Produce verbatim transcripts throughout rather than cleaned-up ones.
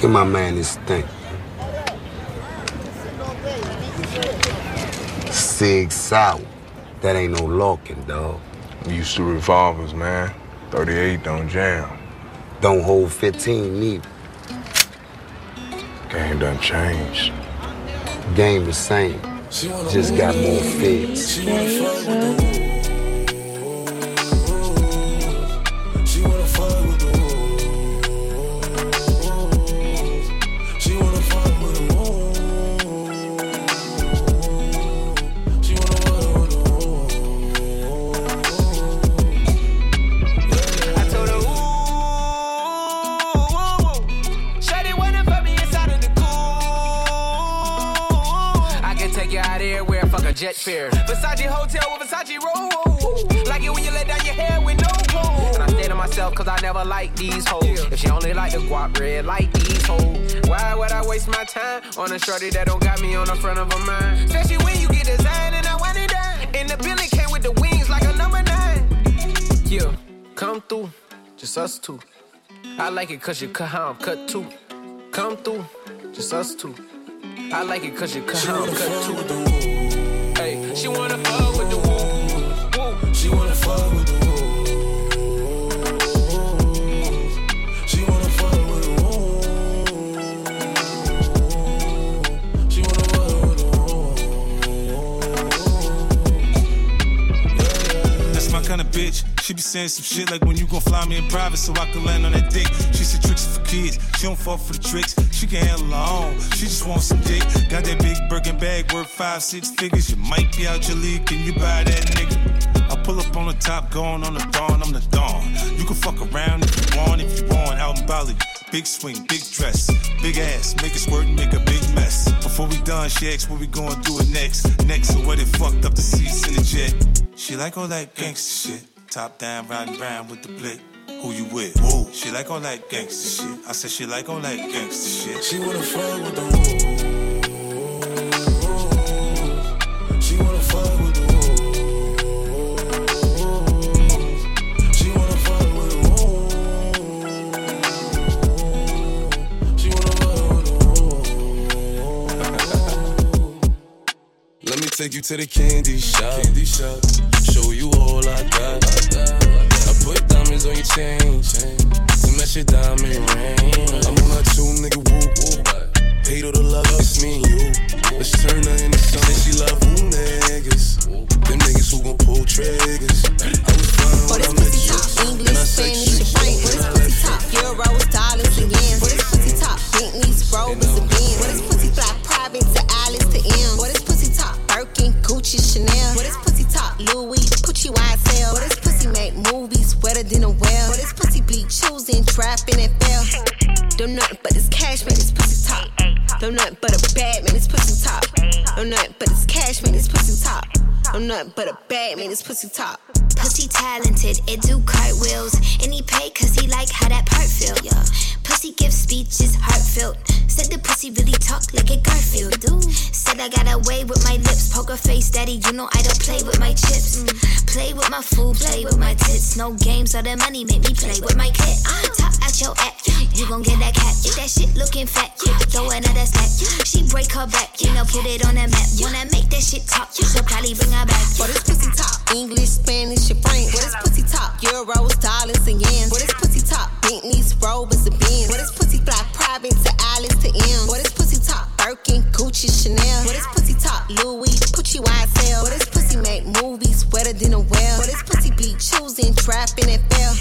Give my man his thing. Sig Sauer. That ain't no locking, dog. Used to revolvers, man. thirty-eight don't jam. Don't hold fifteen neither. Game done changed. Game the same. Just got more fits. Jet fare. Versace hotel with Versace roll. Like it when you let down your hair with no clothes. And I stay to myself cause I never like these hoes. If she only like the guap red like these hoes. Why would I waste my time on a shorty that don't got me on the front of her mind? Especially when you get designed and I want it down. And the Bentley came with the wings like a number nine. Yeah, come through, just us two. I like it cause you cut how I'm cut too. Come through, just us two. I like it cause you cut how I'm cut too. She wanna fuck with the woo, woo. She wanna fuck with the woo. She wanna fuck with the woo. She wanna fuck with the woo. That's my kind of bitch. She be saying some shit like when you gon' fly me in private so I can land on that dick. She said tricks for kids, she don't fuck for the tricks. She can handle her own, she just wants some dick. Got that big Birkin bag worth five, six figures. You might be out your league, can you buy that nigga? I pull up on the top, going on the dawn, I'm the dawn. You can fuck around if you want, if you want, out in Bali. Big swing, big dress, big ass, make it squirt and make a big mess. Before we done, she asked what we gon' do it next. Next, or what it fucked up the seats in the jet. She like all that gangsta shit. Top down, riding round with the blick. Who you with? Woo. She like all that gangster shit. I said she like all that gangster shit. She wanna fuck with the woo. She wanna fuck with the woo. She wanna fuck with the woo. She wanna fuck with the woo. Let me take you to the candy shop. Candy shop. Show you all I got. I put diamonds on your chain, to match your diamond ring. I'm on a two nigga whoop. Hate all the love, it's me and you. Let's turn her into something. She love who niggas. Them niggas who gon' pull triggers. I was fine when I met you. English, Spanish, Frank. What is pussy top? Euros, dollars, and yens. What is pussy top? Bentley's, Rovers, and Benz. What is pussy fly? Private to Alice to M. What is pussy top? Birkin, Gucci, Chanel. What is pussy top? Louis, Gucci, Y S L. What is pussy make movies wetter than a well? What is pussy be choosing, trapping and fail? Don't nothing but this cash, man, this pussy top. Don't nothing but a bad man, this pussy top. Don't nothing but this cash, man, this pussy top. Don't nothing but a bad man, this pussy top. Pussy talented, it do cartwheels. And he pay cause he like how that part feel, yeah. Pussy give speeches heartfelt. Said the pussy really talk like a Garfield, do. Said I got away with my lips. Poker face, daddy, you know I don't play with my chips. Mm. Play with my food, play with my tits. No games or the money, make me play with my kid. Uh, top out your app, you gon' get that cat. If that shit looking fat, throw another slap. She break her back, you know, put it on the map. When I make that shit talk, she'll probably bring her back. What is pussy top? English, Spanish, French. What is pussy top? Euros, dollars, and yens. What is pussy top? Bentley's, Rovers, and Benz. What is pussy fly? Private to Alice to M. What is pussy top? Birkin, Gucci, Chanel. What is pussy top? Louis, Gucci, Y S L. What is pussy make movies wetter than a well? What is pussy be choosing, trapping and fail?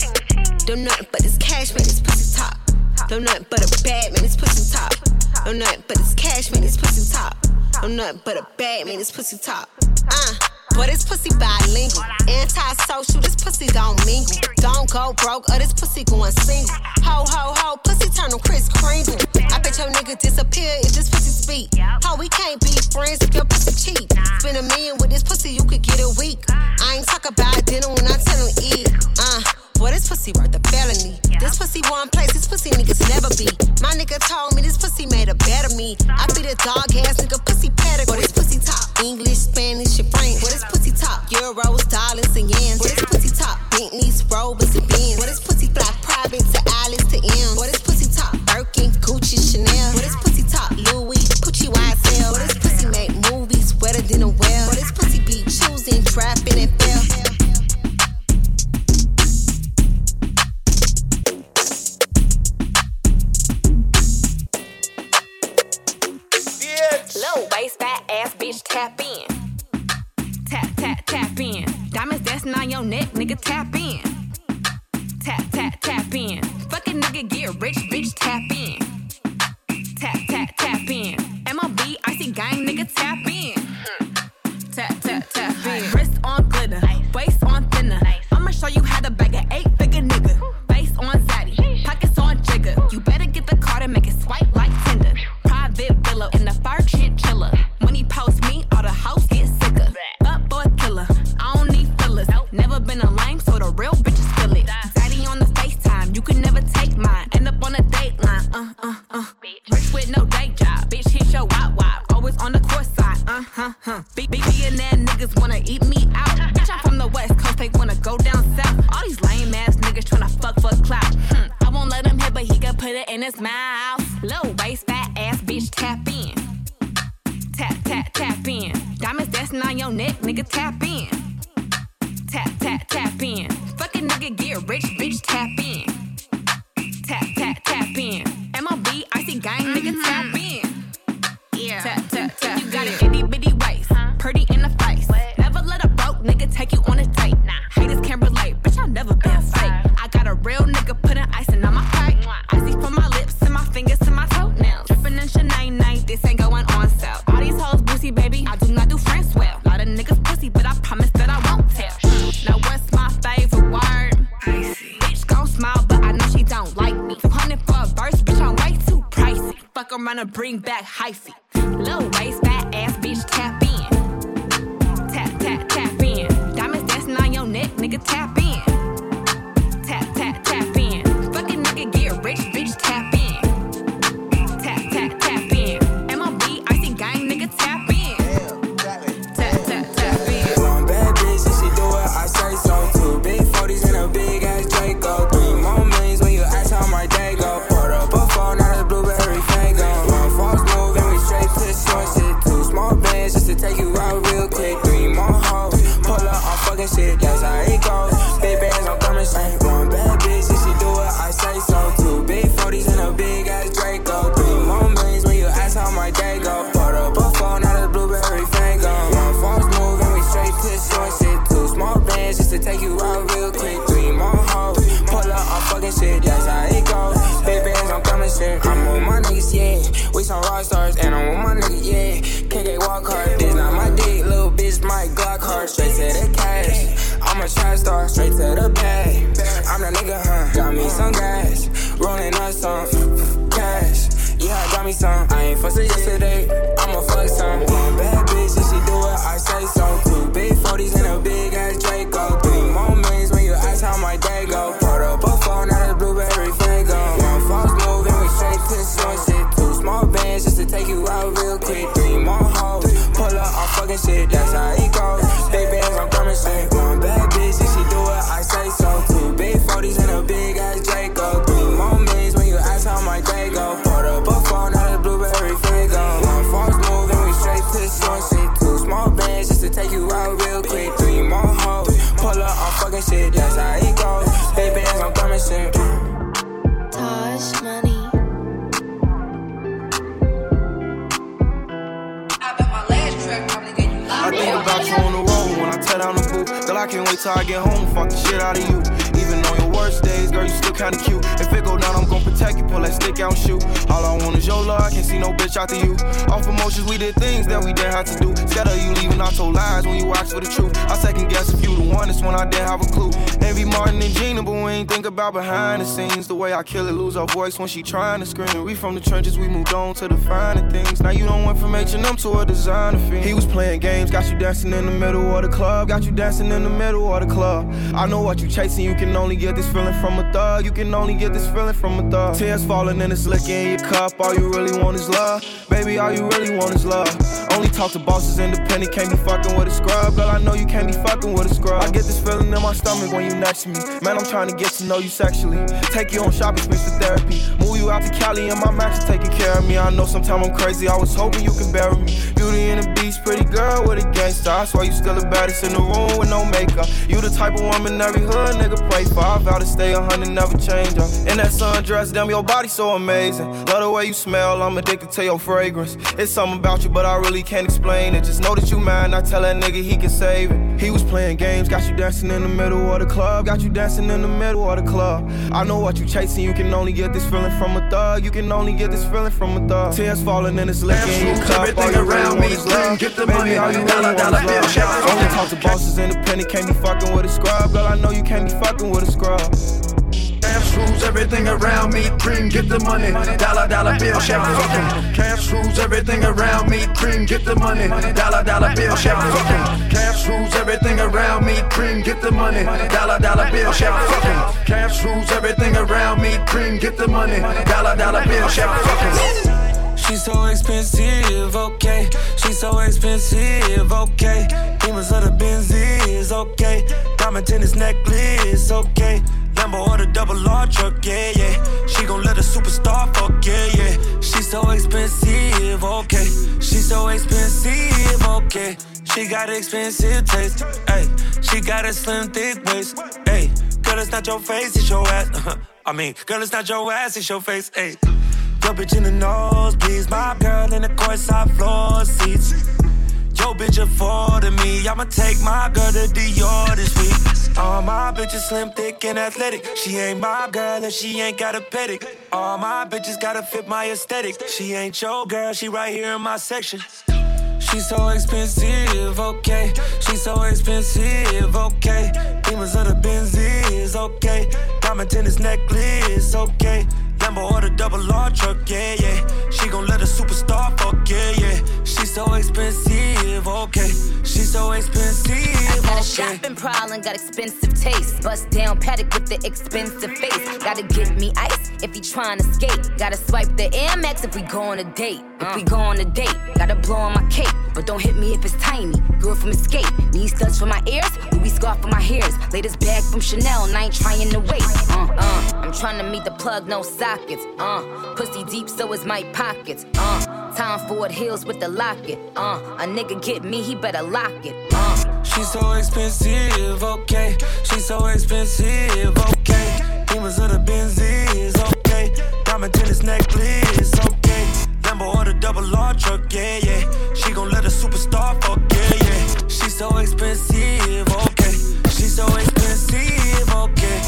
Don't nothing but this cash, man, this pussy top. Don't nothing but a bad man, this pussy top. Don't nothing but this cash, man, this pussy top. Don't nothing but a bad man, this pussy top. Uh. But this pussy bilingual, anti-social, this pussy don't mingle. Don't go broke, or this pussy going single. Ho, ho, ho, pussy turn on Kris Kringle. I bet your nigga disappear if this pussy speak. Ho, we can't be friends if your pussy cheap. Spend a million with this pussy, you could get a week. I ain't talk about dinner when I tell him eat. Uh, well, this pussy worth a felony. This pussy one place, this pussy niggas never be. My nigga told me this pussy made a better me. I be the dog-ass nigga pussy pedigree. Well, this pussy top. English, Spanish, and French. What is pussy top? Euros, dollars, and yens. What is pussy top? Bentley's, Rovers, and Benz. What is pussy fly? Private to Alice to M. What is pussy top? Birkin, Gucci, Chanel. tap in. Tap, tap, tap in. Diamonds dancing on your neck, nigga, tap in. Tap, tap, tap in. Fucking nigga, get rich, bitch, tap in. Tap, tap, tap in. M L B, Icy Gang, nigga, tap in. Tap, tap, tap in. Wrist on glitter, waist on thinner. I'ma show you how to bag an eight-figure nigga. Face on zaddy, pockets on jigger. You better get the card and make it swipe like Tinder. Private villa in the fire shit chiller. Money post me, all the hoes get sicker. Up for a killer, I don't need fillers. Never been a lame, so the real bitches feel it. Zaddy on the FaceTime, you can never take mine. End up on a dateline, uh, uh, uh. Rich with no day job, bitch hit your wop wop. Always on the court side, uh, huh, huh. Big billionaire niggas wanna eat me out. Bitch, I'm from the West Coast, they wanna go down south. All these lame ass niggas tryna fuck for clout. Hmm, I won't let him hit, but he can put it in his mouth. Low waist, fat ass, bitch, tap in. Tap, tap, tap in. Diamonds dancing on your neck, nigga, tap in. Tap, tap, tap in. Fucking nigga, get rich, bitch, tap in. Tap, tap, tap in. M L B, Icy Gang, nigga, mm-hmm. tap in. Yeah. Tap, tap, tap. You got an itty bitty waist, huh? Pretty in the face. What? Never let a broke nigga take you on a date. Nah. Haters can't relate, bitch. I never been fake. I got a real nigga putting icing on my cake. Icy from my lips to my fingers to my toenails. Dripping in Chanel night, this ain't going on sale. All these hoes boozy, baby. I do not do friends well. Lot of niggas pussy, but I promise that I won't tell. Now what's my favorite word? Icy. Bitch gon' smile, but I know she don't like me. two hundred for a verse, bitch. I'm way too pricey. Fuck around and bring back hyphy. Low waist, fat ass, bitch, tap in. Tap, tap, tap in. Diamonds dancing on your neck, nigga, tap in. Tap, tap, tap in. Fucking nigga, get rich, bitch, tap in. Tap, tap, tap in. M L B, Icy Gang, nigga, tap in. Tap, tap, tap in. One bad bitch, and she do what I say so. Two big forties and a big ass Draco. Three more millions when you ask how my day go. Poured up a phone, now it's blueberry fango. One false move and we straight to the short shit. Two small bands just to take you out real quick. Three more hoes, pull up on fucking shit. That's how it goes. Big bands on coming straight. One bad bitch and she do what I say so. Two big forties and a big ass Draco. Three more millions when you ask how my day go. Poured up a phone, now it's blueberry fango. One false move and we straight to the short shit. Two small bands just to take you out real quick. Three more hoes, pull up on fucking shit. That's how it goes. Big bands on coming straight. I'm with my niggas, yeah. We some rock stars, and I'm with my nigga, yeah. K K walk hard, this not my dick, little bitch, my Glock hard. Straight to the cash, I'm a trap star, straight to the bag. I'm the nigga, huh? Got me some gas, rolling up some cash. Yeah, I got me some. I ain't fussing yesterday, I'ma fuck some. One bad bitch, and she do what I say so. Two big forties and a big ass Draco. Three more millions when you ask how my day go. Poured up a phone, now it's blueberry fango. One false move and we straight to the short shit. Two small bands just to take you out real quick. Three more hoes, pull up on fucking shit. That's how it goes. Big bands, I'm coming straight. One bad bitch, and she do what I say so. Two big forties and a big ass Draco. Three more millions when you ask how my day go. Poured up phone, now the blueberry finger. One false move and we straight to the short shit. Two small bands just to take you out real quick. Three more hoes, pull up on fucking shit. That's how it goes. Big bands, I'm coming shit. Tosh money. I bet my last track probably get you locked. I think about you on the road when I tear down the booth. Girl, I can't wait till I get home, fuck the shit out of you. Even on your worst days, girl, you still kinda cute. If it go down, I'm gon' protect you, pull that stick out and shoot. All I want is your love, I can't see no bitch out to you. Off emotions, we did things that we didn't have to do. Instead of you leaving out your lies when you ask for the truth. I second guess if you the one, that's when I didn't have a clue. Envy Martin and Gina, but we ain't think about behind the scenes. The way I kill it, lose our voice when she trying to scream. We from the trenches, we moved on to the finer things. Now you don't went from H and M to a designer fiend. He was playing games, got you dancing in the middle of the club. Got you dancing in the middle of the club. I know what you chasing, you can only get this feeling from a thug. You can only get this feeling from a thug. Tears falling and it's licking your cup. All you really want is love. Baby, all you really want is love. Only talk to bosses, independent. Can't be fucking with a scrub. Girl, I know you can't be fucking with a scrub. I get this feeling in my stomach when you next to me. Man, I'm trying to get to know you sexually. Take you on shopping spree for therapy. Move you out to Cali in my match, taking care of me. I know sometimes I'm crazy. I was hoping you could bury me. Beauty and the Beast, pretty girl with a gangsta. That's why you still the baddest in the room with no makeup. You the type of woman every hood nigga pray for. I vow hard to stay a hundred, never change up. In that sundress, damn, your body so amazing. Love the way you smell, I'm addicted to your fragrance. It's something about you, but I really can't explain it. Just know that you mine, I tell that nigga he can save it. He was playing games, got you dancing in the middle of the club. Got you dancing in the middle of the club. I know what you chasing, you can only get this feeling from a thug. You can only get this feeling from a thug. Tears falling in his lick and you cup. Everything around me, get the money, all you dollar, dollar, bill, check. Only talk to bosses independent, can't be fucking with a scrub. Girl, I know you can't be fucking with a scrub. Cash rules everything around me, cream, get the money, dollar, dollar, bill, check. Cash rules everything around me, cream, get the money, dollar, dollar, bill, check. Cash rules everything around me, cream, get the money, dollar, dollar, bill, check. Cash rules everything around me, cream, get the money, dollar, dollar, bill, check. She's so expensive, okay. She's so expensive, okay. Demons of the Benzies, okay. Diamond tennis necklace, okay. Lambo or the double R truck, yeah, yeah. She gon' let a superstar fuck, yeah, yeah. She's so expensive, okay. She's so expensive, okay. She got expensive taste, ayy. She got a slim, thick waist, ayy. Girl, it's not your face, it's your ass. I mean, girl, it's not your ass, it's your face, ayy. Your bitch in the nose, please. My girl in the courtside floor seats. Yo bitch afforded me. I'ma take my girl to Dior this week. All my bitches slim, thick, and athletic. She ain't my girl and she ain't got a pedic. All my bitches gotta fit my aesthetic. She ain't your girl, she right here in my section. She's so expensive, okay. She's so expensive, okay. Demons of the Benzies, okay. Diamond tennis necklace, okay. Lambo or the double R truck, yeah, yeah. She gon' let a superstar fuck, yeah, yeah. She's so expensive, okay. She's so expensive, okay. I got a shopping problem, got expensive taste. Bust down paddock with the expensive face. Gotta get me ice if he tryna skate. Gotta swipe the Amex if we go on a date. If we go on a date, gotta blow on my cake. But don't hit me if it's tiny. Girl from Escape, knees studs for my ears, Louis scarf for my hairs. Latest bag from Chanel, and I ain't trying to wait. Uh, uh, I'm trying to meet the plug, no sockets. Uh, pussy deep, so is my pockets. Uh, Tom Ford heels with the locket. Uh, a nigga get me, he better lock it. Uh, she's so expensive, okay. She's so expensive, okay. Demons of the Benzies, okay. Diamond tennis necklace, okay. Lambo or the double R truck, yeah, yeah. She gon' let a superstar fuck, yeah, yeah. She's so expensive, okay. She's so expensive, okay.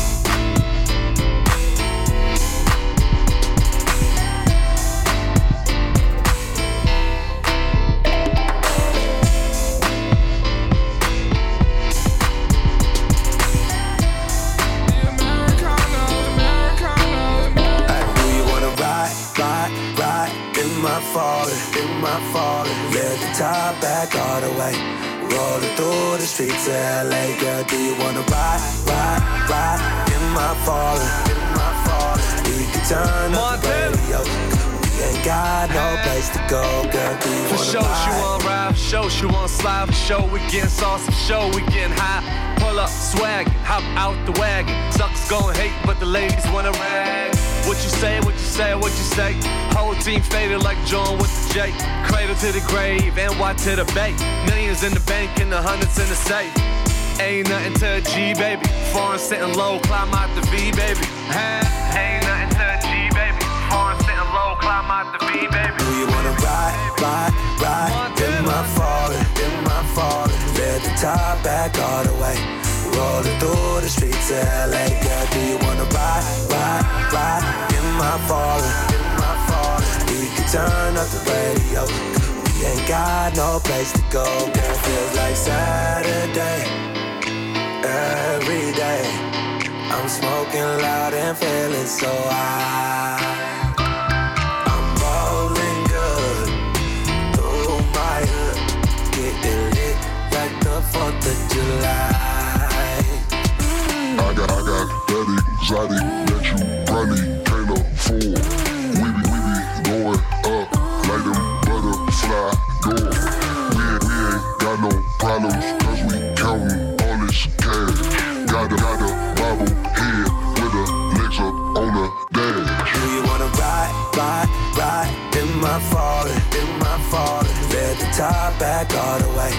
My father, in my father, let the top back all the way. Rolling through the streets of L A, girl, do you wanna ride, ride, ride? In my father, in my father, we can turn up the radio. We ain't got no place to go, girl, do you wanna ride? For show she wanna ride, for show she wanna slide, for show we gettin' saucy, for show we gettin' high. Pull up, swag, hop out the wagon. Suckers gon' hate, but the ladies wanna rag. What you say, what you say, what you say? Whole team faded like John with the J. Cradle to the grave, N Y to the bay. Millions in the bank and the hundreds in the safe. Ain't nothing to a G, baby. Foreign sitting low, climb out the V, baby. Hey. Ain't nothing to a G, baby. Foreign sitting low, climb out the V, baby. Do you wanna ride, ride, ride? In my fallin', in my fallin'. Let the top back all the way. Rolling through the streets of L A, girl, do you wanna ride, ride, ride? In my fallin', in my fallin'. We can turn up the radio. We ain't got no place to go. Girl, feels like Saturday, every day. I'm smoking loud and feeling so high. I'm rolling good through my hood, getting lit like the fourth of July. I got, I got that exotic that you probably can't afford. We be, we be going up like them butterfly doors. We ain't, we ain't got no problems, cause we countin' all this cash. Got a, got a bobble head with a legs up on the dash. Do you wanna ride, ride, ride? In my fallin', in my fallin'. Let the top back all the way.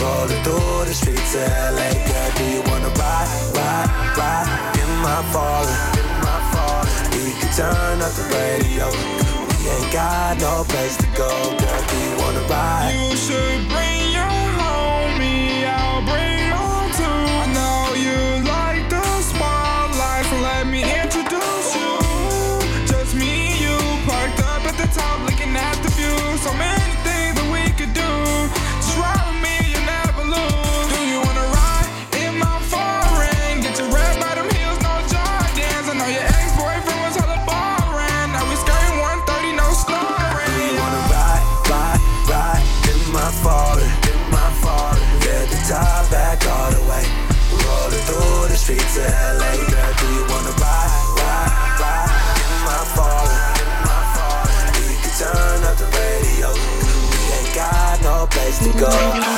rolling through the streets of L A. Girl, do you wanna ride, ride, ride in my Fallen? We can turn up the radio. We ain't got no place to go. Girl, do you wanna ride? You should bring your homie, I'll bring you too. I know you like the spotlight, so let me introduce you. Just me and you, parked up at the top, looking at the view. So many things that we could do. Just ride with me, you never lose. Do you wanna ride in my foreign? Get your red bottom heels, no Jordans. I know your ex-boyfriend was hella boring. Now we skating one thirty, no snoring. Do you wanna ride, ride, ride in my Fallen? Let the top back all the way. Rolling through the streets of L A. Girl, do you wanna ride, ride, ride in my Fallen? We can turn up the radio. We ain't got no place to go. Baby.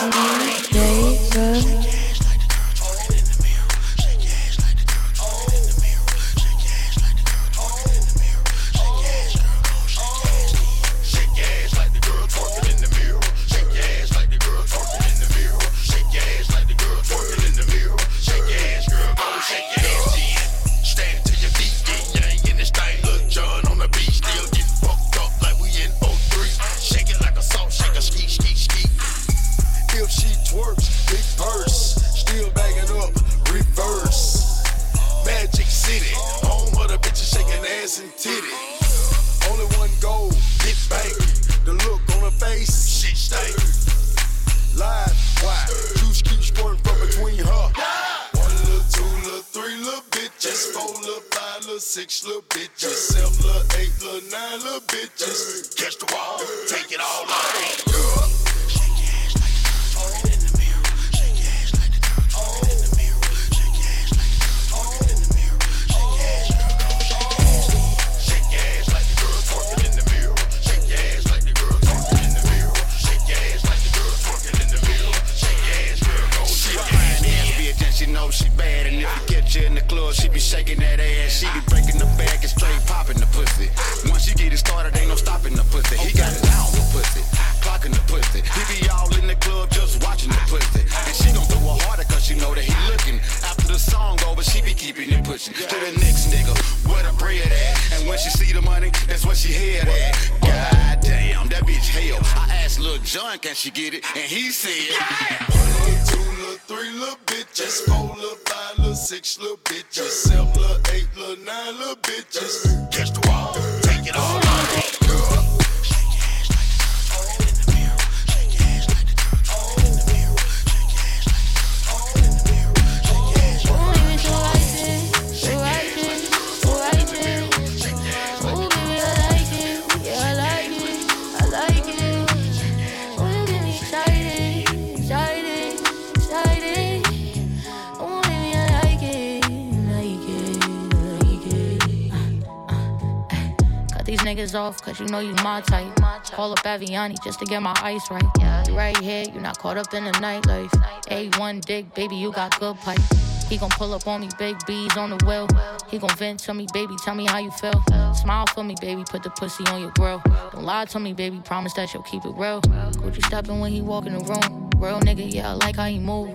Off, cause you know you my type. Call up Aviani just to get my ice right. Yeah. You right here, you not caught up in the nightlife. A one dick, baby, you got good pipe. He gon' pull up on me, big B's on the wheel. He gon' vent to me, baby, tell me how you feel. Smile for me, baby, put the pussy on your grill. Don't lie to me, baby, promise that you'll keep it real. Gucci stopping when he walk in the room. Real nigga, yeah, I like how he move.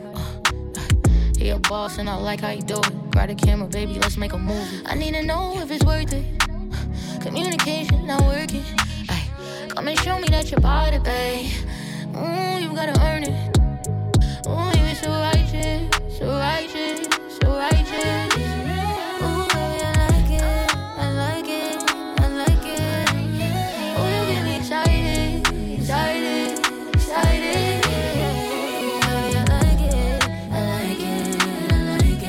He a boss and I like how he do it. Grab the camera, baby, let's make a movie. I need to know if it's worth it. Communication not working. Ay, come and show me that you bought it, babe. Ooh, you gotta earn it. Ooh, you so righteous, so righteous, so righteous. Ooh, baby, I like it, I like it, I like it. Ooh, you get me excited, excited, excited. Ooh, baby, I like it, I like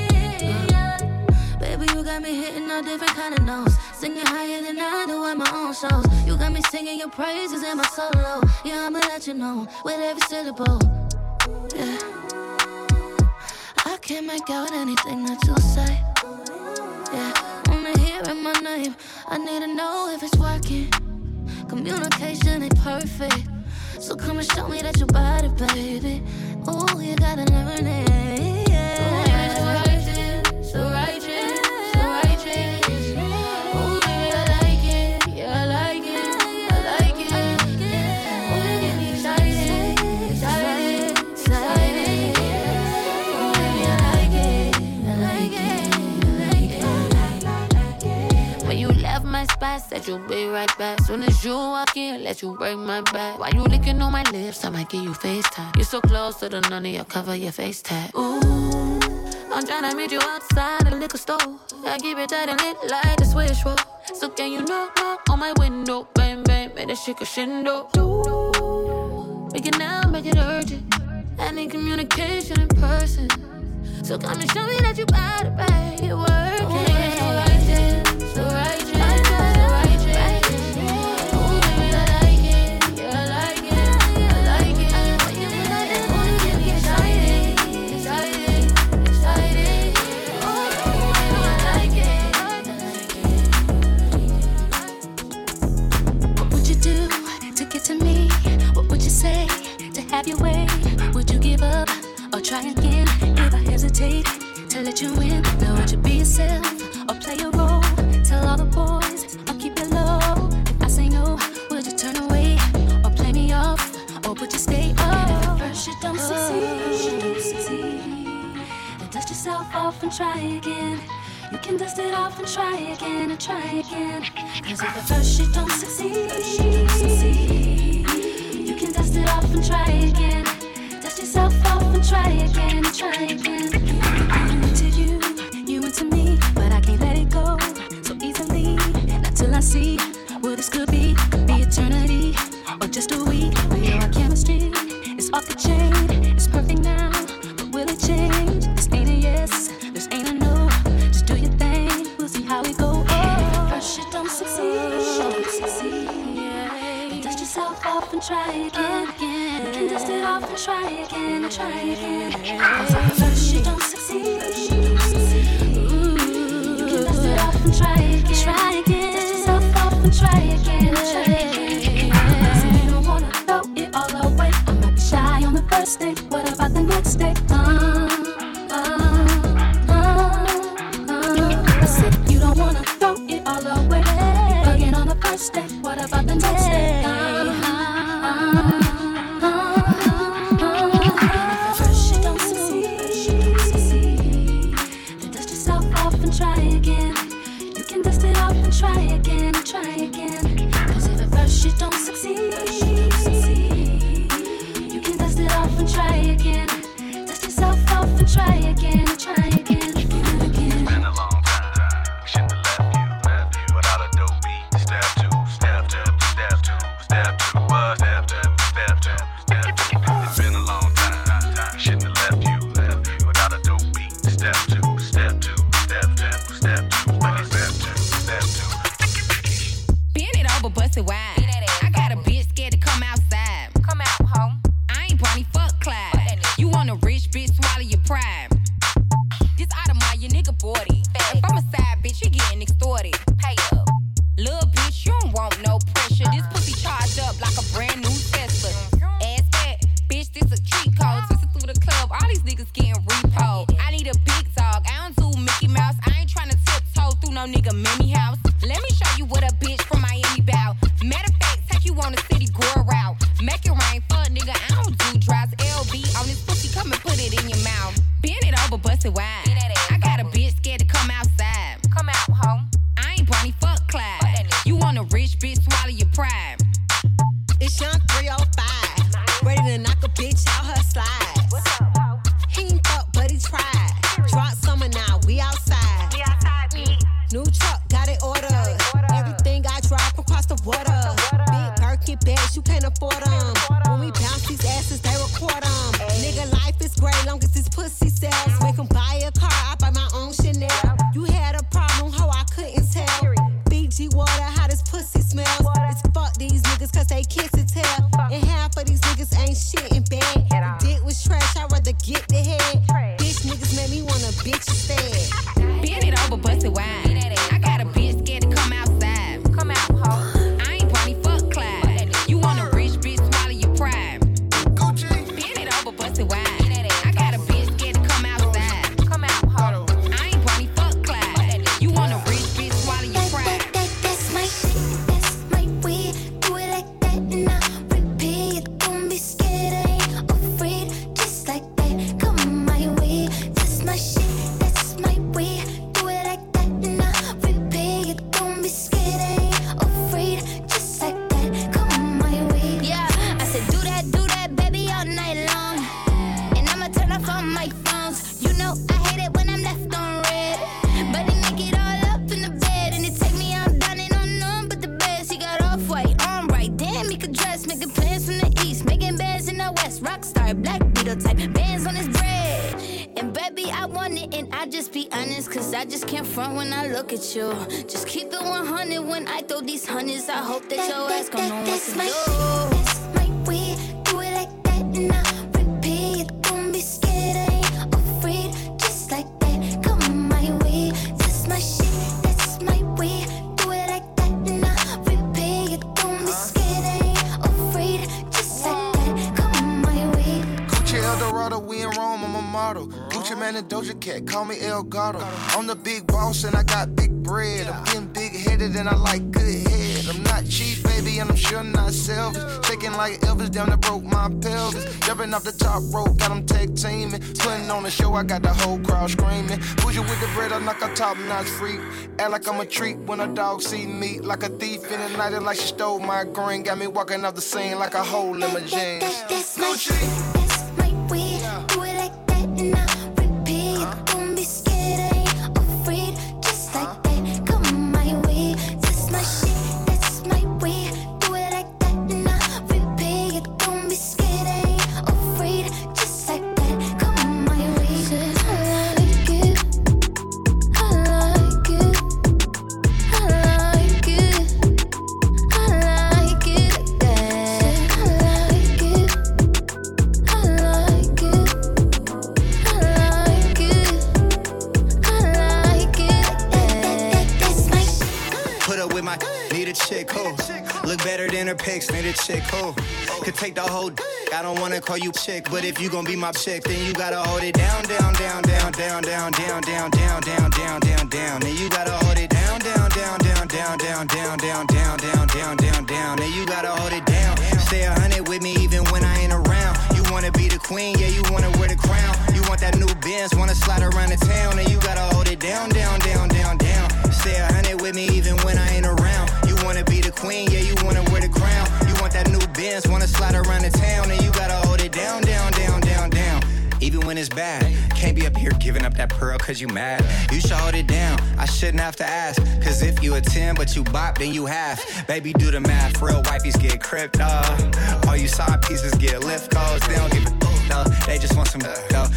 it, I like it. Baby, you got me hitting all different kind of notes. Singing higher than I do at my own shows. You got me singing your praises in my solo. Yeah, I'ma let you know with every syllable. Yeah. I can't make out anything that you say. Yeah, only hearing my name. I need to know if it's working. Communication ain't perfect. So come and show me that you bought it, baby. Ooh, you gotta learn it. Yeah. Ooh, it's righteous, it's righteous. I like it, I like it, I like it. Oh, you get me excited, excited. you be right back. Soon as you walk in, let you break my back. While you licking on my lips, I might give you FaceTime. You're so close to the none of your cover, your face tag. Ooh, I'm tryna meet you outside the liquor store. I keep it tight and lit like the switch roll. So can you knock, knock on my window? Bang, bang, make that shit crescendo. Ooh, make it now, make it urgent. I need communication in person. So come and show me that you bout it, babe. You're working. Oh, baby, I like this, so right here, so right here. Oh, baby, I like it, yeah, I like it, yeah, I like it. I want you to like it, want you to get excited, excited, excited. Oh, baby, I like it, I like it. What would you do to get to me? What would you say to have your way? Would you give up or try again? If I hesitate to let you in, now would you be yourself or play a role? Tell all the boys I'll keep it low. If I say no, would you turn away or play me off, or would you stay up? Oh, at first you don't succeed, you don't succeed, then dust yourself off and try again. You can dust it off and try again and try again. Cause if at first you don't succeed, you don't succeed, you can dust it off and try again. Yourself off and try again, try again. I'm into you, you into me, but I can't let it go so easily. Not till I see what this could be, could be eternity or just a week. We know our chemistry is off the chain. It's perfect now, but will it change? This ain't a yes, this ain't a no. Just do your thing, we'll see how we go. Oh, first you don't succeed, first you don't succeed. Yeah, dust yourself off and try again. Again. Dust it off and try again, and try again. First you don't succeed, first you don't succeed. Ooh, you can dust it off and try again, try again. Dust yourself off and try again, try again. So you don't wanna throw it all away. I might be shy on the first day, what about the next day? Uh, uh, uh, uh. I said you don't wanna throw it all away. You're bugging on the first day, what about the next day? Uh, Don't succeed, don't succeed. You can dust it off and try again. Dust yourself off and try again, and try again, again, again. It's been a long time. Shouldn't have left you, left you. Without a dope beat, step two, step two, step two, step two, step two, step two, step two. It's been a long time. Shouldn't have left you, left you. Without a dope beat, step two, step two, step two, step two, step two, step two. Bend it over, bust it wide. That's my, that's my way, do it like that. could dress, making plans from the east, making bands in the west, rockstar, black beetle type, bands on his bread. And baby, I want it, and I just be honest, cause I just can't front when I look at you. Just keep it one hundred when I throw these hundreds. I hope that, that your that, ass gon' know what to my, do. That's my way, do it like that, and I repeat. Don't be scared, I ain't afraid, just like that, come my way. That's my shit, that's my way, do it like that, and I repeat. Don't be scared, I ain't afraid, just like that, come my way. Gucci Eldorado, we in Rome, I'm a model. Gucci man and Doja Cat, call me El Gato. I'm the big boss and I got big bread. I'm getting big-headed and I like good head. I'm not cheap, baby, and I'm sure not selfish. Taking like Elvis down that broke my pelvis. Jumping off the top rope, got them tag teaming. Putting on a show, I got the whole crowd screaming. Bougie with the bread, I knock a top-notch freak. Act like I'm a treat when a dog see me. Like a thief in the night, it like she stole my green. Got me walking off the scene like a hole in my jeans. That's my shit, that's my way. Do it like that and I repeat. Don't be scared, I ain't afraid. Just like that, come my way. That's my shit, that's my way. Do it like that and I repeat. Don't be scared, I ain't afraid. Just like that, come my way. I like it, I like it, I like it, I like it like that. I like it, I like it, I like it, I like it like that. That's my shit. Put up with my need a chick who look better than her pics, need a chick who could take the whole. I don't wanna call you chick, but if you gon' be my chick, then you gotta hold it down, down, down, down, down, down, down, down, down, down, down, down, down. Then you gotta hold it down, down, down, down, down, down, down, down, down, down, down, down, down. Then you gotta hold it down. Stay a hundred with me even when I ain't around. You wanna be the queen, yeah, you wanna wear the crown. You want that new Benz, wanna slide around the town, and you gotta hold it down, down, down, down, down. Stay a hundred with me even when I ain't around. You wanna be the queen, yeah, you wanna wear the crown. You want that new Benz, wanna slide around the town, and you gotta hold it down, down, down, down, down. Even when it's bad, can't be up here giving up that pearl cause you mad. You should hold it down, I shouldn't have to ask. Cause if you a ten but you bop, then you half. Baby, do the math, real wifeys get crypto. All you side pieces get lift calls, they don't give a though. They just want some though.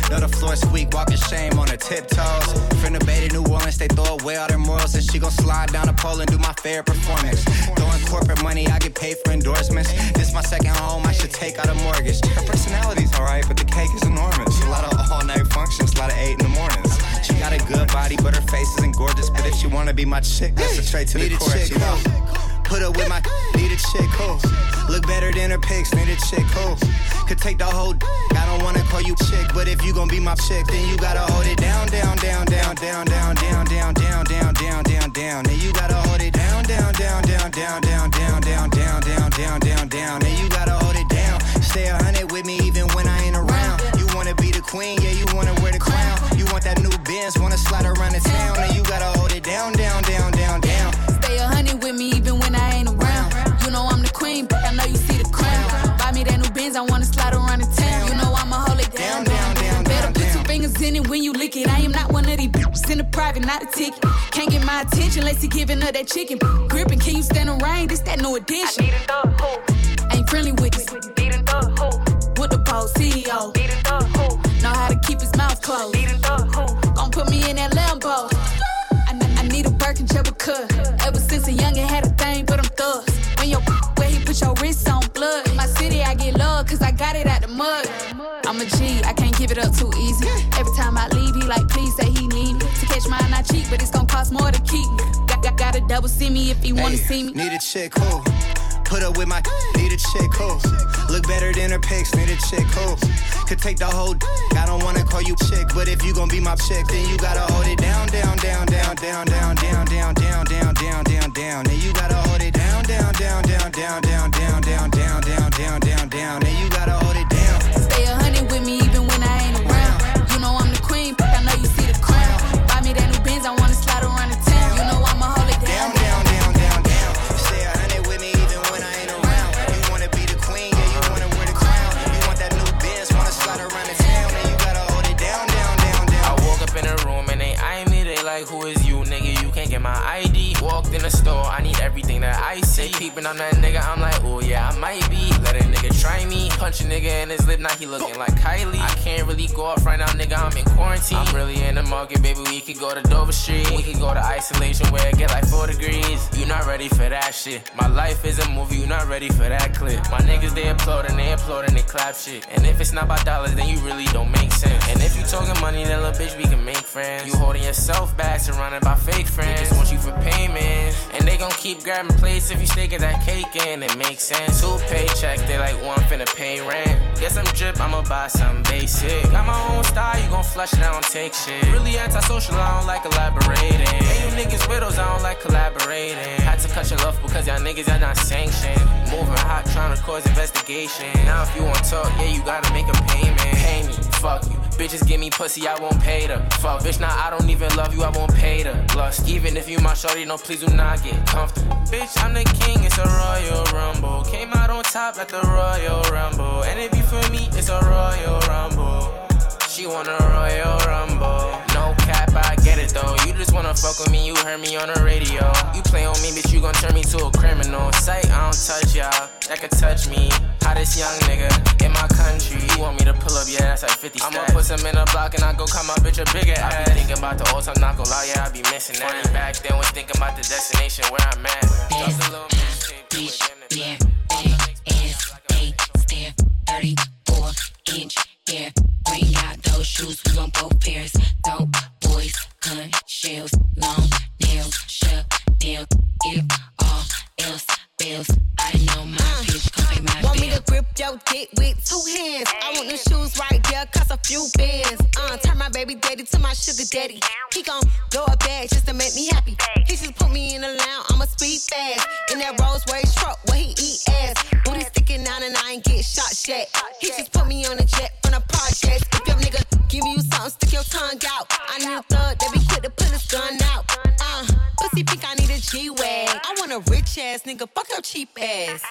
Know the floor squeak, walking shame on her tiptoes. From the Bay to New Orleans, they throw away all their morals. And she gon' slide down a pole and do my fair performance. Throwing corporate money, I get paid for endorsements. This my second home, I should take out a mortgage. Her personality's alright, but the cake is enormous. A lot of all-night functions, a lot of eight in the mornings. She got a good body, but her face isn't gorgeous. But if she wanna be my chick, that's a straight to the chorus, you know. Put up with my need a chick who look better than her pics, need a chick who could take the whole. I don't wanna call you chick, but if you gon' be my chick, then you gotta hold it down, down, down, down, down, down, down, down, down, down, down, down, down. Then you gotta hold it down, down, down, down, down, down, down, down, down, down, down, down, down. Then you gotta hold it down. Stay a hundred with me even when I ain't around. You wanna be the queen, yeah, you wanna wear the crown. You want that new Benz, wanna slide around the town, and you gotta hold it down, down, down, down, down. Stay a hundred with me even when I ain't around. You know I'm the queen, but I know you see the crown. Buy me that new Benz, I wanna slide around the town. You know I'ma hold it down, down, down, down. Better put two fingers in it when you lick it. I am not one of these bitches in the private, not a ticket. Can't get my attention unless you giving her that chicken. Gripping, can you stand around? This that new addition. I need a thug who ain't friendly with this. Need a thug who with the boss, C E O. Need a thug who know how to keep his mouth closed. Need a thug who gon' put me in that Lambo. I, I need a Birkin trouble cut. Ever since a youngin' had a thing for them thugs. When your where he put your wrist on blood. In my city I get love cause I got it out the mud. I'm a G, I can't give it up too easy. Every time I leave he like please say he need me. To catch mine I cheat but it's gon' cost more to keep me. Got, got, gotta double see me if he wanna hey, see me. Need a chick who put up with my need a chick who look better than her pics, need a chick who could take the whole. I don't wanna call you chick, but if you gon' be my chick, then you gotta hold it down, down, down, down, down, down, down, down, down, down, down, down, down. Then you gotta hold it down, down, down, down, down, down, down, down, down, down, down, down, down. Then you gotta hold it down. Stay a hundred with me even when I ain't around. You know I'm the queen, but I know you see the crown. Buy me that new Benz, I wanna slide around the town. You know I'ma hold it down. Who is you, nigga? You can't get my I D. Walked in the store, I need everything that I see. Peeping sipping on that nigga, I'm like, ooh, yeah, I might be. Let a nigga try me. Punch a nigga in his lip, now he looking like Kylie. I can't really go off right now, nigga, I'm in quarantine. I'm really in the market, baby, we could go to Dover Street. We could go to isolation where it get like four degrees. You not ready for that shit. My life is a movie, you not ready for that clip. My niggas, they applaud and they applaud and they clap shit. And if it's not about dollars, then you really don't make sense. And if you talking money, then little bitch, we can make friends. You holding yourself back, surrounded by fake friends. Niggas want you for payment, and they gon' keep grabbing plates if you stay get that cake in. It makes sense. Two paychecks, they like, well, I'm finna pay rent. Guess I'm drip, I'ma buy something basic. Got my own style, you gon' flush and I don't take shit. Really antisocial, I don't like elaborating. And you niggas widows, I don't like collaborating. Had to cut your love because y'all niggas are not sanctioned. Moving hot, trying to cause investigation. Now if you want talk, yeah, you gotta make a payment. Pay me, fuck you. Bitches give me pussy, I won't pay them. Fuck, bitch, now I don't even love you, I won't pay them. Lust, even if you my shorty, no, please do not get comfortable. Bitch, I'm the king, it's a royal rumble. Came out on top like the royal rumble. And if you feel me, it's a royal rumble. She want a royal rumble. No cap, I get it though. You just wanna fuck with me, you heard me on the radio. You play on me, bitch, you gon' turn me to a criminal. Sight, I don't touch y'all, that could touch me. Hottest young nigga in my country. You want me to pull up, yeah, that's like fifty stats. I'ma put some in a block and I go call my bitch a bigger ass. I be thinking about the old time, not gon' lie, yeah, I be missing that. Running back then was thinking about the destination where I'm at. Just a little bitch shit, do it, damn it. thirty-four inch hair. Bring out those shoes, we want both pairs. Dope boys, gun shells, long nails, shut down. If all else fails, I know my bitch gon' pay my bills. Want me to grip your dick with two hands? I want them shoes right there, cost a few bands. Uh, turn my baby daddy to my sugar daddy. He gon' blow a bag just to make me happy. He just put me in a lounge, I'ma speed fast. In that Rolls Royce truck, where he eat ass. Booty sticking out and I ain't get shot yet. He just put me on a jet from the project. If your nigga give you something, stick your tongue out. I need a thug that be quick to pull his gun out. Uh, pussy pink, I need a G-Wag. I want a rich ass nigga, fuck your cheap ass.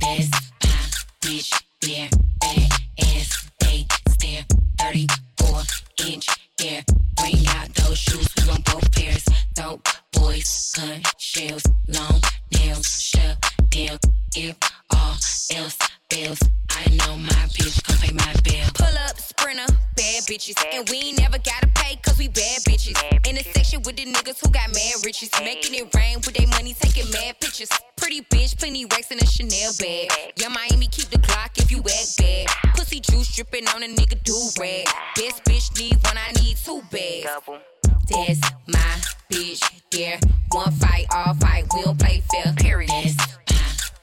Best pop, bitch, yeah, bad ass, they stare. thirty-four inch hair, bring out those shoes, we want both pairs. Dope boys, gun shells, long nails, shut down. If all else fails, I know my bitch gon' pay my bill. Pull up, sprinter, bad bitches. And we ain't never gotta pay, cause we bad bitches. In the section with the niggas who got mad riches. Making it rain with they money, taking mad pictures. Pretty bitch, plenty racks in a Chanel bag. Yeah, Miami, keep the Glock if you act bad. Pussy juice dripping on a nigga do-rag. Best bitch need one, I need two bags. That's my bitch, yeah. One fight, all fight, we don't play fair, period. That's my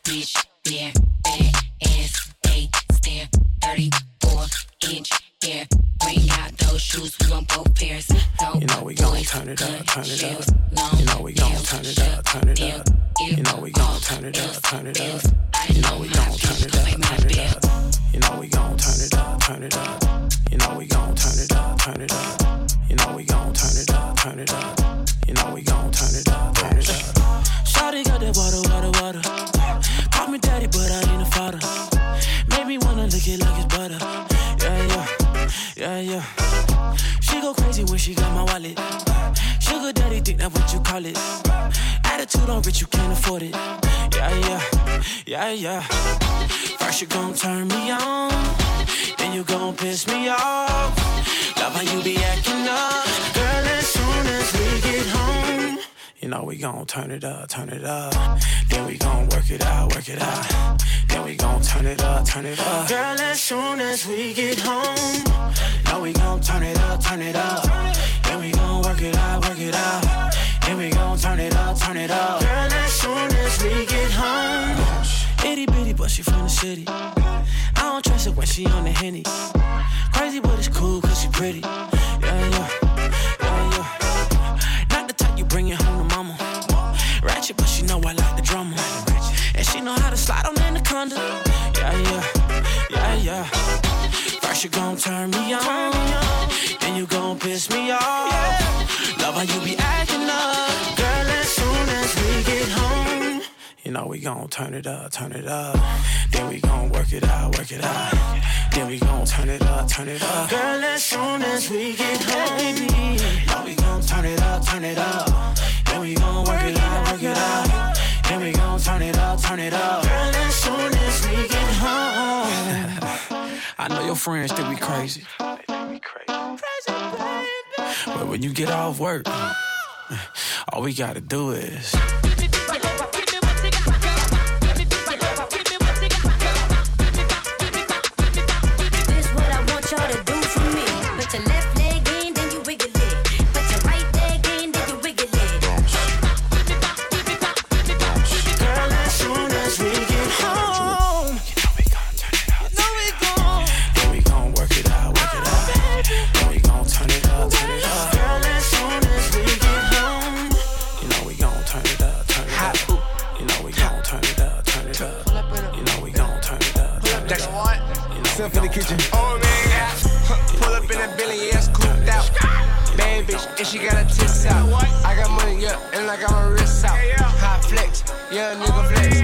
bitch, yeah, bad ass, they stare. thirty-four inch, yeah, bring out those shoes, we want both pairs. Dope, you know we gon' turn it up, turn it up. You know we gon' turn it up, turn it up. You know we gon' turn it up, turn it up. You know we gon' turn it up, turn it up. You know we gon' turn it up, turn it up. You know we gon' turn it up, turn it up. You know we gon' turn it up, turn it up. You know we gon' turn it up, turn it up. Shawty got that water, water, water. Call me daddy, but I ain't a father. Made me wanna lick it like it's butter. Yeah, yeah, yeah, yeah. She go crazy when she got my wallet. Sugar daddy, think that's what you call it. Attitude on rich, you can't afford it. Yeah, yeah, yeah, yeah. First you gon' turn me on, then you gon' piss me off. Love how you be acting up, girl, as soon as we get home. You know we gon' turn it up, turn it up. Then we gon' work it out, work it out. Then we gon' turn it up, turn it up. Girl, as soon as we get home. Now we gon' turn it up, turn it up. Then we gon' work it out, work it out. Then we gon' turn it up, turn it up. Girl, as soon as we get home. Itty bitty, but she from the city. I don't trust her when she on the Henny. Crazy, but it's cool, cause she pretty. Yeah, yeah, yeah, yeah. Not the type you bring it home to mama. Ratchet, but she know I like the drama. And she know how to slide on Anaconda. Yeah, yeah, yeah, yeah. First you gon' turn me on, then you gon' piss me off. Love how you be acting up, girl, as soon as we get home. You know we gon' turn it up, turn it up. Then we gon' work it out, work it out. Then we gon' turn it up, turn it up. Girl, as soon as we get home. Now we gon' turn it up, turn it up. Then we gon' work it out, work it out. Then we gon' turn it up, turn it up. Girl, as soon as we get home. I know your friends think we crazy. They think we crazy. But when you get off work, all we gotta do is. In the kitchen. Old man out, pull up in a Bentley, yeah, it's cooped out. Bad bitch, and she got her tits out. I got money, yeah, and I got my wrists out. Hot flex, yeah, nigga flex. I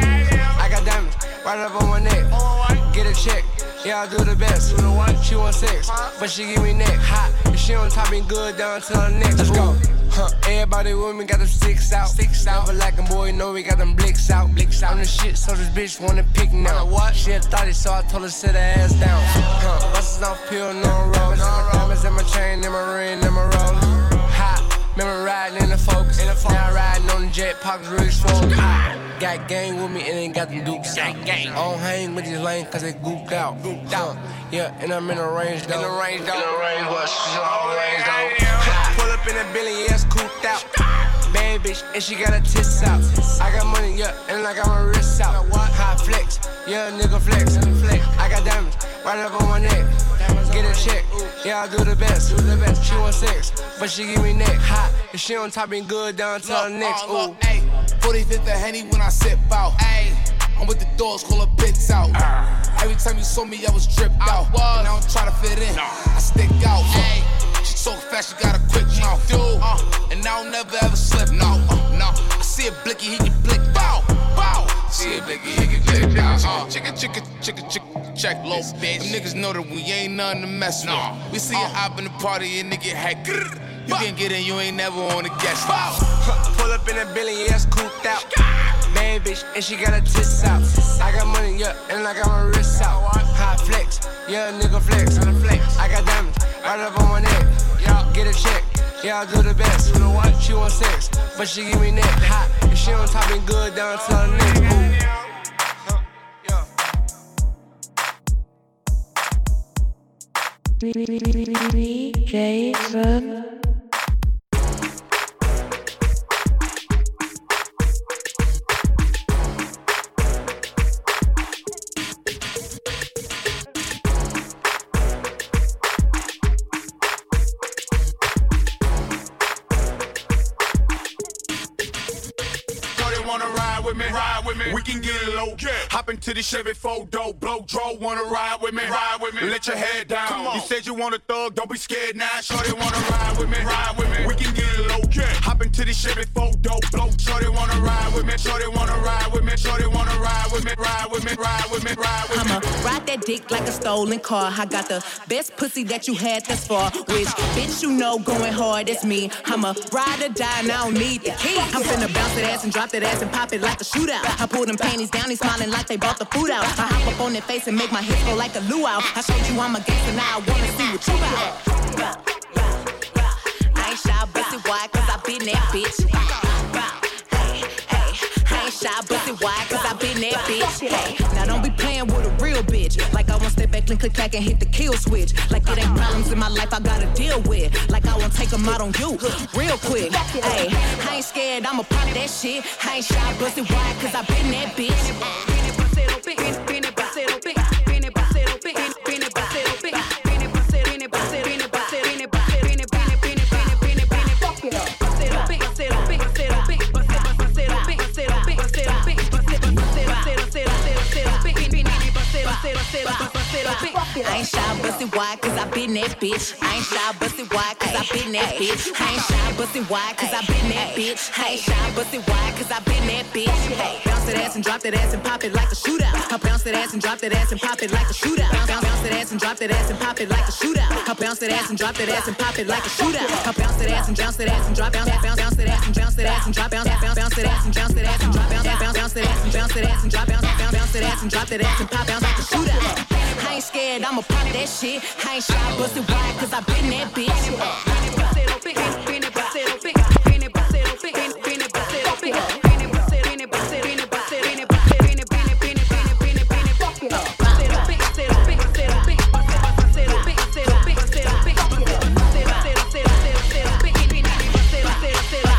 got diamonds, right up on my neck. Get a check, yeah, I do the best. She want sex, but she give me neck. Hot, if she on top, ain't good, down to her neck. Let's go. Huh. Everybody with me got them sticks out. Sticks out. Never like a boy, know we got them blicks out. Blicks out. I'm the shit, so this bitch wanna pick now. What? She had thought it, so I told her sit her ass down. Huh. Buses off pill, no rolls. My diamonds in my chain, in my ring, in my roll. Hot, remember riding in the Focus. Now riding on the jet, pockets really swole. Got gang with me and ain't got them dupes. Got gang. I don't hang with these lanes cause they gooped out. Gooped out. Yeah, and I'm in a range though. In the range though. In the range, what? She's all range though. Pull up in a Bentley, yeah, it's cooped out. Bad bitch, and she got her tits out. I got money, yeah, and I got my wrists out. High flex, yeah, nigga flex. I got diamonds right up on my neck. Get a check, yeah, I do the best. She want sex, but she give me neck. Hot, if she on top, ain't good, down to her next. Ooh, forty-fifth of Henny when I sip out. I'm with the dogs, call her bits out. Every time you saw me, I was dripped out. And I don't try to fit in, I stick out. So fast, you got a quick mouth, dude. Uh, and I don't never ever slip, no, uh, no. I see a blicky, he can blick, bow, bow. See a blicky, he can blick, bow, uh. Chicka, chicka, chicka, chicka, check, low, bitch. Them niggas know that we ain't nothing to mess with. No. We see uh. a op in the party, and nigga hack. You can get in, you ain't never on the guest. Bow. Pull up in a Bentley, yeah, it's cooped out. Bad bitch, and she got her tits out. I got money, yeah, and I got my wrists out. High flex, yeah, nigga flex. I got diamonds right up on my neck. Get a check, yeah, I do the best. You know what? She want sex, but she give me neck. Hot, if she on top, ain't good, down to her neck. Ooh. Jason. We can get low, yeah. Hop into the Chevy four-door, blow draw, wanna ride with me, ride with me. Let your head down. You said you want a thug, don't be scared now. Shorty wanna ride with me, ride with me. We can get low, yeah. Hop into the Chevy four-door, blow. Shorty wanna ride with me, shorty wanna ride with me, shorty wanna ride with me, ride with me, ride with me, ride with me. I'ma ride that dick like a stolen car. I got the best pussy that you had thus far. Which bitch you know going hard is me. I'ma ride or die and I don't need the key. I'm finna bounce that ass and drop that ass and pop it like a shootout. I pull them panties down, they smiling like they bought the food out. I hop up on their face and make my hips go like a luau. I showed you I'm a gangster, now I wanna see what you about. I ain't shy, busty wide, cause I been that bitch. I ain't shy, busty wide, cause I been that bitch. Hey, now don't be playing with a real bitch. Like I won't step back, and click back, and hit the kill switch. Like it ain't problems in my life I gotta deal with. Like I won't take them out on you, real quick. Hey, I ain't scared, I'ma pop that shit. I ain't shy, busted wide, cause I been that bitch. Fuck I ain't shy, bustin' wide, cause I been that bitch. I ain't shy, bustin' wide, cause I been that bitch. I ain't shy, bustin' wide, cause I been that bitch. I ain't shy, bustin' wide, cause I been that bitch. Bounce that ass and drop that ass and pop it like a shootout. I bounce that ass and drop that ass and pop it like a shootout. Bounce that ass and drop that ass and pop it like a shootout. I bounce that ass and drop that ass and pop it like a shootout. I bounce that ass and bounce that ass and drop bounce, bounce, bounce that ass and bounce that ass and drop bounce, bounce, bounce that ass and bounce that ass and drop bounce, bounce, bounce that ass and bounce that ass and drop bounce, bounce, bounce that ass and drop that ass and pop bounce like a shootout. I ain't scared, I'ma pop that shit. I ain't shy, bust it wide, cause I been that bitch. Nobody wanna ride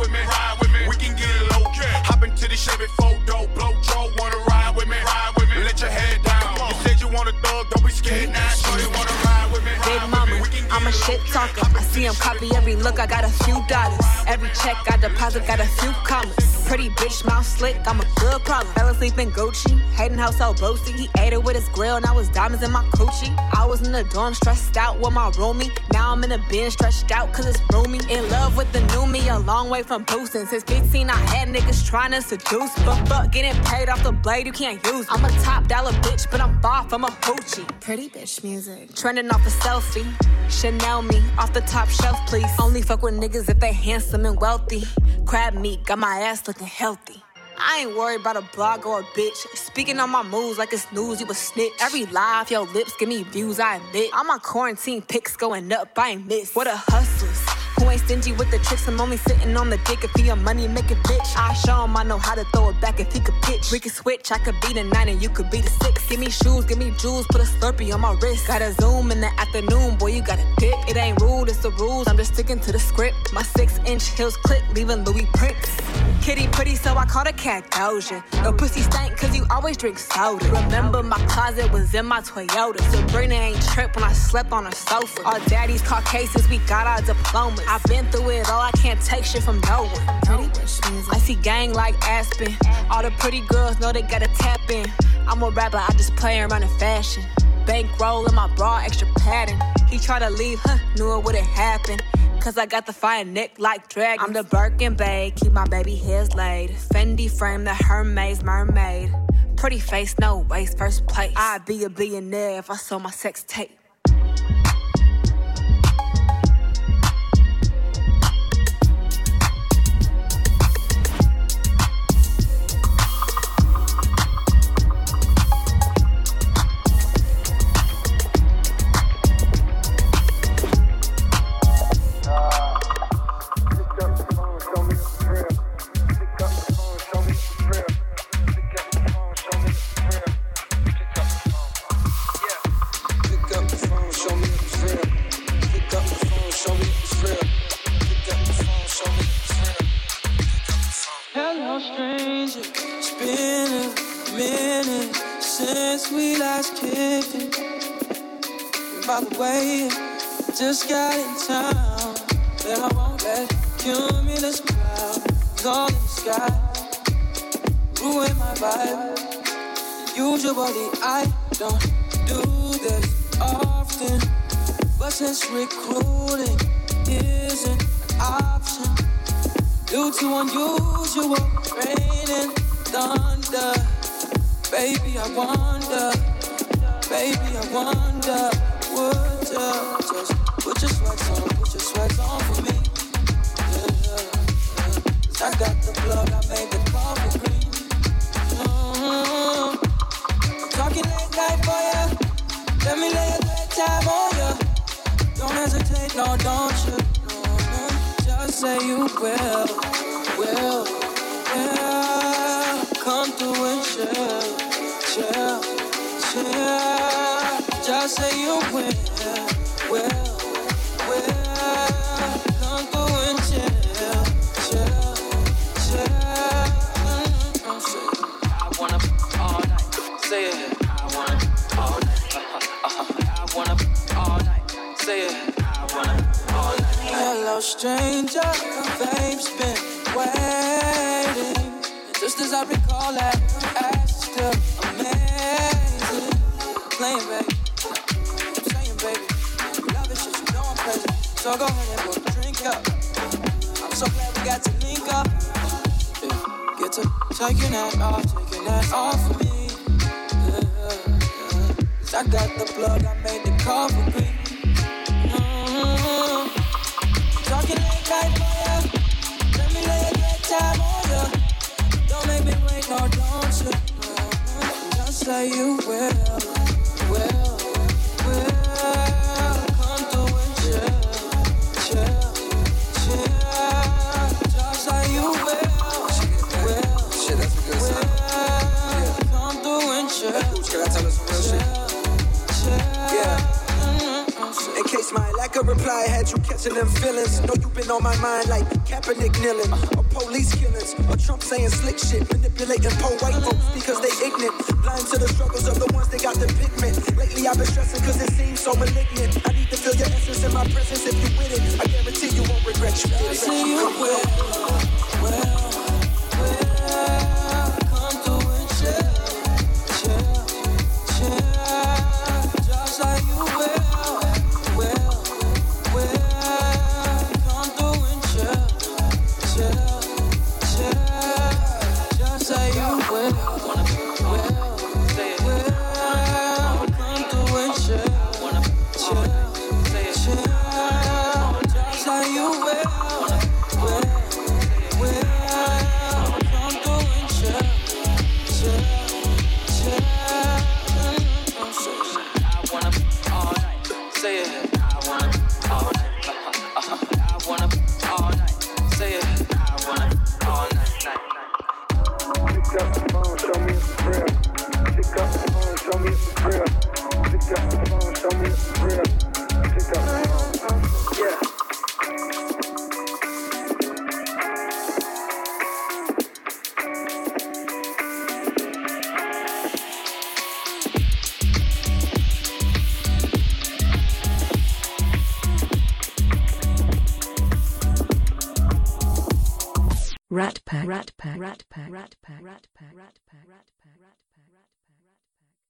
with me, ride with me. We can get it low, hop into the Chevy four door, blow draw, wanna ride with me, ride with me. Let your head down. You said you want a dog, don't be scared now. Sure you wanna ride with me. Big mama, I'm a shit talker. I see him copy every look, I got a few dollars. Every check I deposit, got a few commas. Pretty bitch, mouth slick, I'm a good problem. Fell asleep in Gucci, hating household boasting. He ate it with his grill, now his diamonds in my coochie. I was in the dorm, stressed out with my roomie. Now I'm in the bin, stretched out, cause it's roomy. In love with the new me, a long way from boosting. Since fifteen, I had niggas trying to seduce. But fuck, getting paid off the blade, you can't use. I'm a top dollar bitch, but I'm far from a hoochie. Pretty bitch music. Trending off a selfie. Chanel me, off the top shelf, please. Only fuck with niggas if they handsome and wealthy. Crab meat, got my ass looking healthy. I ain't worried about a blog or a bitch. Speaking on my moves like it's news, you a snitch. Every lie off your lips give me views, I admit. All my quarantine pics going up, I ain't miss. What a hustlers, who ain't stingy with the tricks. I'm only sitting on the dick if he a money making bitch. I show him I know how to throw it back if he could pitch. We could switch, I could be the nine and you could be the six. Give me shoes, give me jewels, put a Slurpee on my wrist. Got a Zoom in the afternoon, boy you got a dick. It ain't rude, it's the rules, I'm just sticking to the script. My six inch heels clip, leaving Louis prints. Kitty pretty, so I called a cat Doja. Your pussy stank, cause you always drink soda. Remember my closet was in my Toyota. Sabrina ain't tripped when I slept on her sofa. Our daddies caught cases, we got our diplomas. I've been through it all, I can't take shit from no one. Pretty bitch music. I see gang like Aspen. All the pretty girls know they gotta tap in. I'm a rapper, I just play around in fashion. Bankroll in my bra, extra padding. He tried to leave, huh, knew it wouldn't happen. Cause I got the fire neck like dragon. I'm the Birkin babe, keep my baby hairs laid. Fendi frame, the Hermès mermaid. Pretty face, no waste, first place. I'd be a billionaire if I sold my sex tape. Just got in town, then I won't let cumulus clouds all in the sky ruin my vibe. Usually I don't do this often, but since recruiting isn't an option, due to unusual rain and thunder, baby I wonder, baby I wonder, would you just put your sweats on, put your sweats on for me. Yeah, yeah, yeah. Cause I got the plug, I made the coffee green. Mm-hmm. Talking late night for ya. Let me lay a good time on ya. Don't hesitate, no, don't you? No, no. Just say you will, will, yeah. Come through and chill, chill, chill. Just say you will, will. Stranger, babe's been waiting. And just as I recall that, I'm still amazing. so go ahead and put the drink up. I'm so glad we got to link up. Yeah. Get to taking that off, taking that off of me. Yeah, yeah. Cause I got the plug, I made the call for me. Mm-hmm. Talking late night fire. Let me lay a good time on ya. Don't make me wait, no, don't you? Mm-hmm. Just say you will, will. I could reply, had you catching them feelings. Know you been on my mind like Kaepernick kneeling, or police killings, or Trump saying slick shit, manipulating poor white folks because they ignorant, blind to the struggles of the ones that got the pigment. Lately I've been stressing because it seems so malignant. I need to feel your essence in my presence if you with it. I guarantee you won't regret you. I see you will, will, will come through and chill, chill, chill, just like you will. Rat pack, rat pack, rat pack, rat pack, rat pack, rat pack, rat pack, rat pack.